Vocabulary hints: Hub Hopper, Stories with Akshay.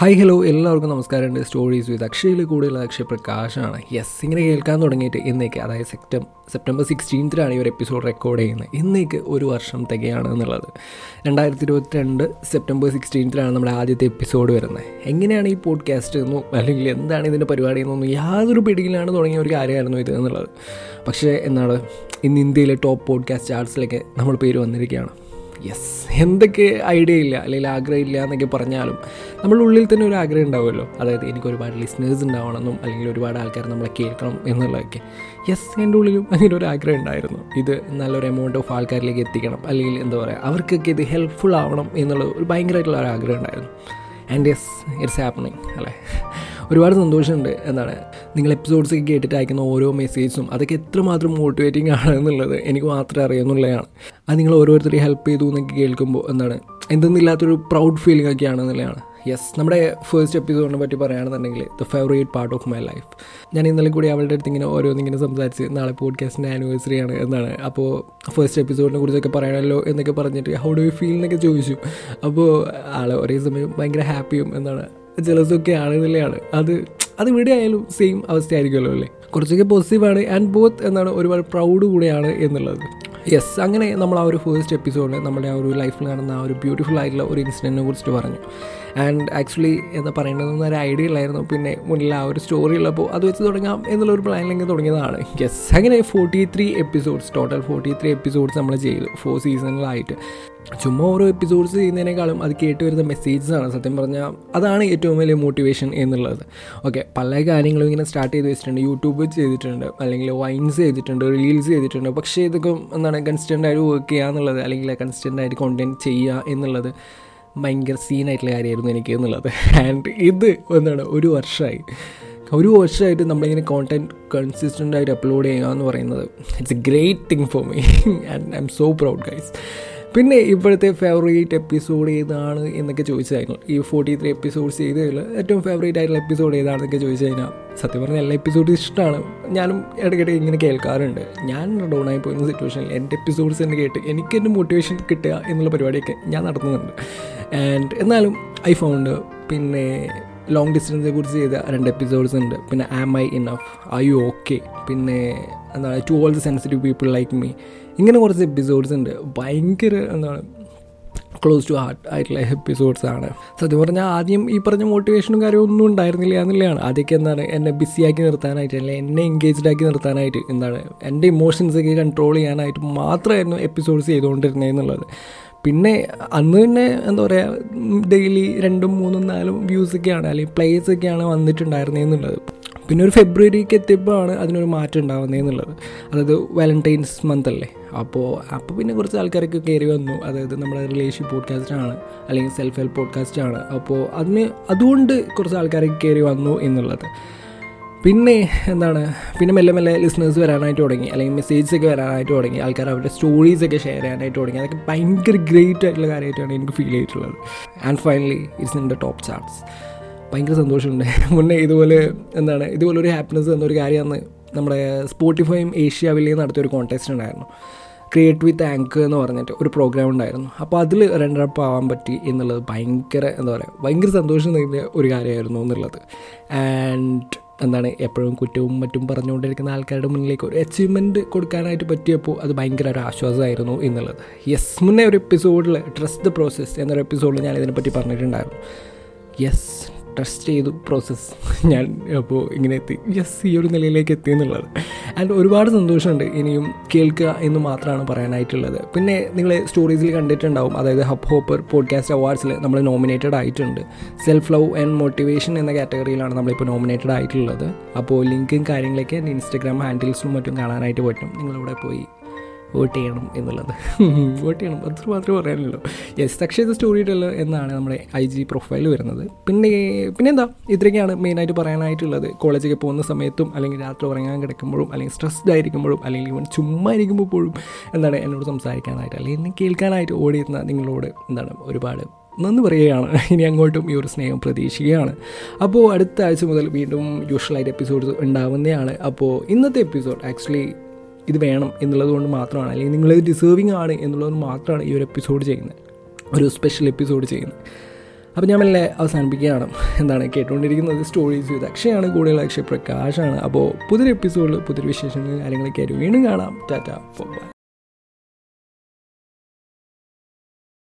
Hi hello, എല്ലാവർക്കും നമസ്കാരമുണ്ട്. Stories വിത്ത് അക്ഷയിൽ കൂടുതലുള്ള അക്ഷയ പ്രകാശാണ്. യെസ്, ഇങ്ങനെ കേൾക്കാൻ തുടങ്ങിയിട്ട് എന്നേക്ക്, അതായത് സെപ്റ്റംബർ 16 ഈ ഒരു എപ്പിസോഡ് റെക്കോർഡ് ചെയ്യുന്നത്. എന്നേക്ക് ഒരു വർഷം തികയാണ് എന്നുള്ളത്. 2022 സെപ്റ്റംബർ 16 നമ്മുടെ ആദ്യത്തെ എപ്പിസോഡ് വരുന്നത്. എങ്ങനെയാണ് ഈ പോഡ്കാസ്റ്റ് എന്നോ അല്ലെങ്കിൽ എന്താണ് ഇതിൻ്റെ പരിപാടി എന്നൊന്നും യാതൊരു പിടിയിലാണ് തുടങ്ങിയ ഒരു കാര്യമായിരുന്നു ഇത് എന്നുള്ളത്. പക്ഷേ എന്നാണ് ഇന്ന് ഇന്ത്യയിലെ ടോപ്പ് പോഡ്കാസ്റ്റ് ചാർട്സിലൊക്കെ നമ്മൾ പേര് വന്നിരിക്കുകയാണ്. യെസ്, എന്തൊക്കെ ഐഡിയ ഇല്ല അല്ലെങ്കിൽ ആഗ്രഹം ഇല്ല എന്നൊക്കെ പറഞ്ഞാലും നമ്മളുടെ ഉള്ളിൽ തന്നെ ഒരു ആഗ്രഹം ഉണ്ടാവുമല്ലോ. അതായത് എനിക്ക് ഒരുപാട് ലിസ്ണേഴ്സ് ഉണ്ടാവണമെന്നും അല്ലെങ്കിൽ ഒരുപാട് ആൾക്കാർ നമ്മളെ കേൾക്കണം എന്നുള്ളതൊക്കെ. യെസ്, എൻ്റെ ഉള്ളിലും അങ്ങനെ ഒരു ആഗ്രഹം ഉണ്ടായിരുന്നു. ഇത് നല്ലൊരു എമൗണ്ട് ഓഫ് ആൾക്കാരിലേക്ക് എത്തിക്കണം അല്ലെങ്കിൽ എന്താ പറയുക, അവർക്കൊക്കെ ഇത് ഹെൽപ്ഫുൾ ആവണം എന്നുള്ള ഒരു ഭയങ്കരമായിട്ടുള്ള ഒരു ആഗ്രഹം ഉണ്ടായിരുന്നു. ആൻഡ് യെസ്, ഇറ്റ്സ് ഹാപ്പണിങ് അല്ലേ. ഒരുപാട് സന്തോഷമുണ്ട്. എന്താണ് നിങ്ങൾ എപ്പിസോഡ്സൊക്കെ കേട്ടിട്ട് അയക്കുന്ന ഓരോ മെസ്സേജും അതൊക്കെ എത്രമാത്രം മോട്ടിവേറ്റിംഗ് ആണ് എന്നുള്ളത് എനിക്ക് മാത്രമേ അറിയുന്നുള്ളതാണ്. അത് നിങ്ങൾ ഓരോരുത്തരെയും ഹെൽപ്പ് ചെയ്തു എന്നൊക്കെ കേൾക്കുമ്പോൾ എന്താണ് എന്തെന്നില്ലാത്തൊരു പ്രൗഡ് ഫീലിംഗ് ഒക്കെ ആണെന്നുള്ളതാണ്. യെസ്, നമ്മുടെ ഫസ്റ്റ് എപ്പിസോഡിനെ പറ്റി പറയുകയാണെന്നുണ്ടെങ്കിൽ the favourite part of my life. ഞാൻ ഇന്നലെ കൂടി അവളുടെ അടുത്ത് ഇങ്ങനെ ഓരോന്നിങ്ങനെ സംസാരിച്ച് നാളെ പോഡ്കാസ്റ്റിൻ്റെ ആനിവേഴ്സറി ആണ് എന്നാണ്. അപ്പോൾ ഫസ്റ്റ് എപ്പിസോഡിനെ കുറിച്ചൊക്കെ പറയണമല്ലോ എന്നൊക്കെ പറഞ്ഞിട്ട് ഹൗ ഡു യു ഫീൽ എന്നൊക്കെ ചോദിച്ചു. അപ്പോൾ ആളെ ഒരേ സമയം ഭയങ്കര ഹാപ്പിയും എന്താണ് ജലസൊക്കെ ആണെന്നുള്ളതാണ്. അത് ഇവിടെ ആയാലും സെയിം അവസ്ഥയായിരിക്കുമല്ലോ അല്ലേ. കുറച്ചൊക്കെ പോസിറ്റീവാണ് ആൻഡ് ബോത്ത് എന്നാണ് ഒരുപാട് പ്രൗഡ് കൂടെയാണ് എന്നുള്ളത്. യെസ്, അങ്ങനെ നമ്മൾ ആ ഒരു ഫസ്റ്റ് എപ്പിസോഡിൽ നമ്മുടെ ആ ഒരു ലൈഫിൽ നടന്ന ആ ഒരു ബ്യൂട്ടിഫുൾ ആയിട്ടുള്ള ഒരു ഇൻസിഡൻറ്റിനെ കുറിച്ച് പറഞ്ഞു. ആൻഡ് ആക്ച്വലി എന്താ പറയേണ്ടതെന്ന് ഒരു ഐഡിയ ഇല്ലായിരുന്നു. പിന്നെ മുന്നിൽ ആ ഒരു സ്റ്റോറി ഉള്ളപ്പോൾ അത് വെച്ച് തുടങ്ങാം എന്നുള്ളൊരു പ്ലാനിലേക്ക് തുടങ്ങിയതാണ്. യെസ്, അങ്ങനെ 43 എപ്പിസോഡ്സ്, ടോട്ടൽ 43 എപ്പിസോഡ്സ് നമ്മൾ ചെയ്തു 4 സീസണിലായിട്ട്. ചുമ്മാ ഓരോ എപ്പിസോഡ്സ് ചെയ്യുന്നതിനേക്കാളും അത് കേട്ട് വരുന്ന മെസ്സേജസാണ് സത്യം പറഞ്ഞാൽ അതാണ് ഏറ്റവും വലിയ മോട്ടിവേഷൻ എന്നുള്ളത്. ഓക്കെ, പല കാര്യങ്ങളും ഇങ്ങനെ സ്റ്റാർട്ട് ചെയ്ത് വെച്ചിട്ടുണ്ട്. യൂട്യൂബ് ചെയ്തിട്ടുണ്ട്, അല്ലെങ്കിൽ വൈൻസ് ചെയ്തിട്ടുണ്ട്, റീൽസ് ചെയ്തിട്ടുണ്ട്. പക്ഷേ ഇതൊക്കെ എന്താണ് കൺസിസ്റ്റൻ്റ് ആയിട്ട് വർക്ക് ചെയ്യുക എന്നുള്ളത് അല്ലെങ്കിൽ കൺസിസ്റ്റൻ്റ് ആയിട്ട് കോണ്ടന്റ് ചെയ്യുക എന്നുള്ളത് ഭയങ്കര സീനായിട്ടുള്ള കാര്യമായിരുന്നു എനിക്ക് എന്നുള്ളത്. ആൻഡ് ഇത് എന്താണ് ഒരു വർഷമായിട്ട് നമ്മളിങ്ങനെ കോണ്ടന്റ് കൺസിസ്റ്റൻ്റ് ആയിട്ട് അപ്ലോഡ് ചെയ്യുക എന്ന് പറയുന്നത് it's a great thing for me and I M so proud guys. പിന്നെ ഇപ്പോഴത്തെ ഫേവറേറ്റ് എപ്പിസോഡ് ഏതാണ് എന്നൊക്കെ ചോദിച്ചു കഴിഞ്ഞാൽ, ഈ 43 എപ്പിസോഡ്സ് ചെയ്തതിൽ ഏറ്റവും ഫേവറേറ്റ് ആയിട്ടുള്ള എപ്പിസോഡ് ഏതാണെന്നൊക്കെ ചോദിച്ചു കഴിഞ്ഞാൽ സത്യം പറഞ്ഞാൽ എല്ലാ എപ്പിസോഡും ഇഷ്ടമാണ്. ഞാനും ഇടയ്ക്കിടെ ഇങ്ങനെ കേൾക്കാറുണ്ട്. ഞാൻ ഡൗൺ ആയി പോകുന്ന സിറ്റുവേഷനിൽ എൻ്റെ എപ്പിസോഡ്സ് തന്നെ കേട്ട് എനിക്ക് എൻ്റെ മോട്ടിവേഷൻ കിട്ടുക എന്നുള്ള പരിപാടിയൊക്കെ ഞാൻ നടത്തുന്നുണ്ട്. ആൻഡ് എന്നാലും ഐ ഫൗണ്ട് പിന്നെ ലോങ് ഡിസ്റ്റൻസിനെ കുറിച്ച് ചെയ്ത 2 എപ്പിസോഡ്സ് ഉണ്ട്. പിന്നെ am I enough, are you okay, പിന്നെ എന്താണ് to all the sensitive people like me, ഇങ്ങനെ കുറച്ച് എപ്പിസോഡ്സ് ഉണ്ട്. ഭയങ്കര എന്താണ് ക്ലോസ് ടു ഹാർട്ട് ആയിട്ടുള്ള എപ്പിസോഡ്സാണ്. സത്യം പറഞ്ഞാൽ ആദ്യം ഈ പറഞ്ഞ മോട്ടിവേഷനും കാര്യവും ഒന്നും ഉണ്ടായിരുന്നില്ല എന്നുള്ളതാണ്. ആദ്യമൊക്കെ എന്താണ് എന്നെ ബിസിയാക്കി നിർത്താനായിട്ട് അല്ലെങ്കിൽ എന്നെ എൻഗേജ്ഡ് ആക്കി നിർത്താനായിട്ട് എന്താണ് എൻ്റെ ഇമോഷൻസൊക്കെ കൺട്രോൾ ചെയ്യാനായിട്ട് മാത്രമായിരുന്നു എപ്പിസോഡ്സ് ചെയ്തുകൊണ്ടിരുന്നതെന്നുള്ളത്. പിന്നെ അന്ന് തന്നെ എന്താ പറയുക, ഡെയിലി 2, 3, 4 വ്യൂസൊക്കെയാണ് അല്ലെങ്കിൽ പ്ലേസൊക്കെയാണ് വന്നിട്ടുണ്ടായിരുന്നതെന്നുള്ളത്. പിന്നെ ഒരു ഫെബ്രുവരിക്ക് എത്തിയപ്പോഴാണ് അതിനൊരു മാറ്റം ഉണ്ടാകുന്നതെന്നുള്ളത്. അതായത് വാലന്റൈൻസ് മന്ത് അല്ലേ, അപ്പോൾ പിന്നെ കുറച്ച് ആൾക്കാരൊക്കെ കയറി വന്നു. അതായത് നമ്മുടെ റിലേഷൻഷിപ്പ് പോഡ്കാസ്റ്റാണ് അല്ലെങ്കിൽ സെൽഫ് ഹെൽപ്പ് പോഡ്കാസ്റ്റാണ്. അപ്പോൾ അതുകൊണ്ട് കുറച്ച് ആൾക്കാരൊക്കെ കയറി വന്നു എന്നുള്ളത്. പിന്നെ മെല്ലെ ലിസണേഴ്സ് വരാനായിട്ട് തുടങ്ങി അല്ലെങ്കിൽ മെസ്സേജസൊക്കെ വരാനായിട്ട് തുടങ്ങി. ആൾക്കാർ അവരുടെ സ്റ്റോറീസൊക്കെ ഷെയർ ചെയ്യാനായിട്ട് തുടങ്ങി. അതൊക്കെ ഭയങ്കര ഗ്രേറ്റ് ആയിട്ടുള്ള കാര്യമായിട്ടാണ് എനിക്ക് ഫീൽ ചെയ്തിട്ടുള്ളത്. And finally it's in the top charts. ഭയങ്കര സന്തോഷമുണ്ട്. മുന്നേ ഇതുപോലൊരു ഹാപ്പിനെസ് എന്നൊരു കാര്യമാണ് നമ്മുടെ സ്പോട്ടിഫൈയും ആഷയാവിലേയും നടത്തിയൊരു കോൺടെസ്റ്റ് ഉണ്ടായിരുന്നു. ക്രിയേറ്റ് വിത്ത് ആങ്കർ എന്ന് പറഞ്ഞിട്ട് ഒരു പ്രോഗ്രാം ഉണ്ടായിരുന്നു. അപ്പോൾ അതിൽ റണ്ണറപ്പ് ആവാൻ പറ്റി എന്നുള്ളത് ഭയങ്കര എന്താ പറയുക, ഭയങ്കര സന്തോഷം നൽകിയ ഒരു കാര്യമായിരുന്നു എന്നുള്ളത്. ആൻഡ് എപ്പോഴും കുറ്റവും മറ്റും പറഞ്ഞുകൊണ്ടിരിക്കുന്ന ആൾക്കാരുടെ മുന്നിലേക്ക് ഒരു അച്ചീവ്മെൻറ്റ് കൊടുക്കാനായിട്ട് പറ്റിയപ്പോൾ അത് ഭയങ്കര ഒരു ആശ്വാസമായിരുന്നു എന്നുള്ളത്. യെസ്, മുന്നേ ഒരു എപ്പിസോഡിൽ ട്രസ്റ്റ് ദ പ്രോസസ്സ് എന്നൊരു എപ്പിസോഡിൽ ഞാൻ ഇതിനെപ്പറ്റി പറഞ്ഞിട്ടുണ്ടായിരുന്നു. യെസ്, ട്രസ്റ്റ് ചെയ്തു പ്രോസസ്സ്, ഞാൻ അപ്പോൾ ഇങ്ങനെ എത്തി. യെസ്, ഈ ഒരു നിലയിലേക്ക് എത്തി എന്നുള്ളത്. ആൻഡ് ഒരുപാട് സന്തോഷമുണ്ട്. ഇനിയും കേൾക്കുക എന്ന് മാത്രമാണ് പറയാനായിട്ടുള്ളത്. പിന്നെ നിങ്ങൾ സ്റ്റോറീസിൽ കണ്ടിട്ടുണ്ടാവും, അതായത് ഹബ് ഹോപ്പർ പോഡ്കാസ്റ്റ് അവാർഡ്സിൽ നമ്മൾ നോമിനേറ്റഡ് ആയിട്ടുണ്ട്. സെൽഫ് ലവ് ആൻഡ് മോട്ടിവേഷൻ എന്ന കാറ്റഗറിയിലാണ് നമ്മളിപ്പോൾ നോമിനേറ്റഡ് ആയിട്ടുള്ളത്. അപ്പോൾ ലിങ്കും കാര്യങ്ങളൊക്കെ എൻ്റെ ഇൻസ്റ്റഗ്രാം ഹാൻഡിൽസിനും മറ്റും കാണാനായിട്ട് പറ്റും. നിങ്ങളവിടെ പോയി വോട്ട് ചെയ്യണം അത്ര മാത്രമേ പറയാനുള്ളൂ. യെസ്, അക്ഷയ സ്റ്റോറി ടെല്ലർ എന്നാണ് നമ്മുടെ IG പ്രൊഫൈൽ വരുന്നത്. പിന്നെന്താ ഇത്രയൊക്കെയാണ് മെയിനായിട്ട് പറയാനായിട്ടുള്ളത്. കോളേജൊക്കെ പോകുന്ന സമയത്തും അല്ലെങ്കിൽ രാത്രി ഉറങ്ങാൻ കിടക്കുമ്പോഴും അല്ലെങ്കിൽ സ്ട്രെസ്ഡ് ആയിരിക്കുമ്പോഴും അല്ലെങ്കിൽ ഇവൻ ചുമ്മാ ഇരിക്കുമ്പോൾ പോലും എന്നോട് സംസാരിക്കാനായിട്ട് അല്ലെങ്കിൽ എന്നെ കേൾക്കാനായിട്ട് ഓടിയിരുന്ന നിങ്ങളോട് ഒരുപാട് നന്ദി പറയുകയാണ്. ഇനി അങ്ങോട്ടും ഈ ഒരു സ്നേഹം പ്രതീക്ഷിക്കുകയാണ്. അപ്പോൾ അടുത്ത ആഴ്ച മുതൽ വീണ്ടും യൂഷ്വലായിട്ട് എപ്പിസോഡ്സ് ഉണ്ടാവുന്നതാണ്. അപ്പോൾ ഇന്നത്തെ എപ്പിസോഡ് ആക്ച്വലി ഇത് വേണം എന്നുള്ളത് കൊണ്ട് മാത്രമാണ് അല്ലെങ്കിൽ നിങ്ങളിത് ഡിസേർവിങ് ആണ് എന്നുള്ളത് മാത്രമാണ് ഈ ഒരു എപ്പിസോഡ് ചെയ്യുന്നത്, ഒരു സ്പെഷ്യൽ എപ്പിസോഡ് ചെയ്യുന്നത്. അപ്പോൾ ഞാൻ മെല്ലെ അവസാനിപ്പിക്കുകയാണ്. എന്താണ് കേട്ടുകൊണ്ടിരിക്കുന്നത് സ്റ്റോറീസ് വിത്ത് അക്ഷയാണ്, കൂടെയുള്ള അക്ഷയ് പ്രകാശാണ്. അപ്പോൾ പുതിയൊരു എപ്പിസോഡിൽ പുതിയൊരു വിശേഷങ്ങളും കാര്യങ്ങളൊക്കെ ആയിട്ട് വീണ്ടും കാണാം. Tata, by.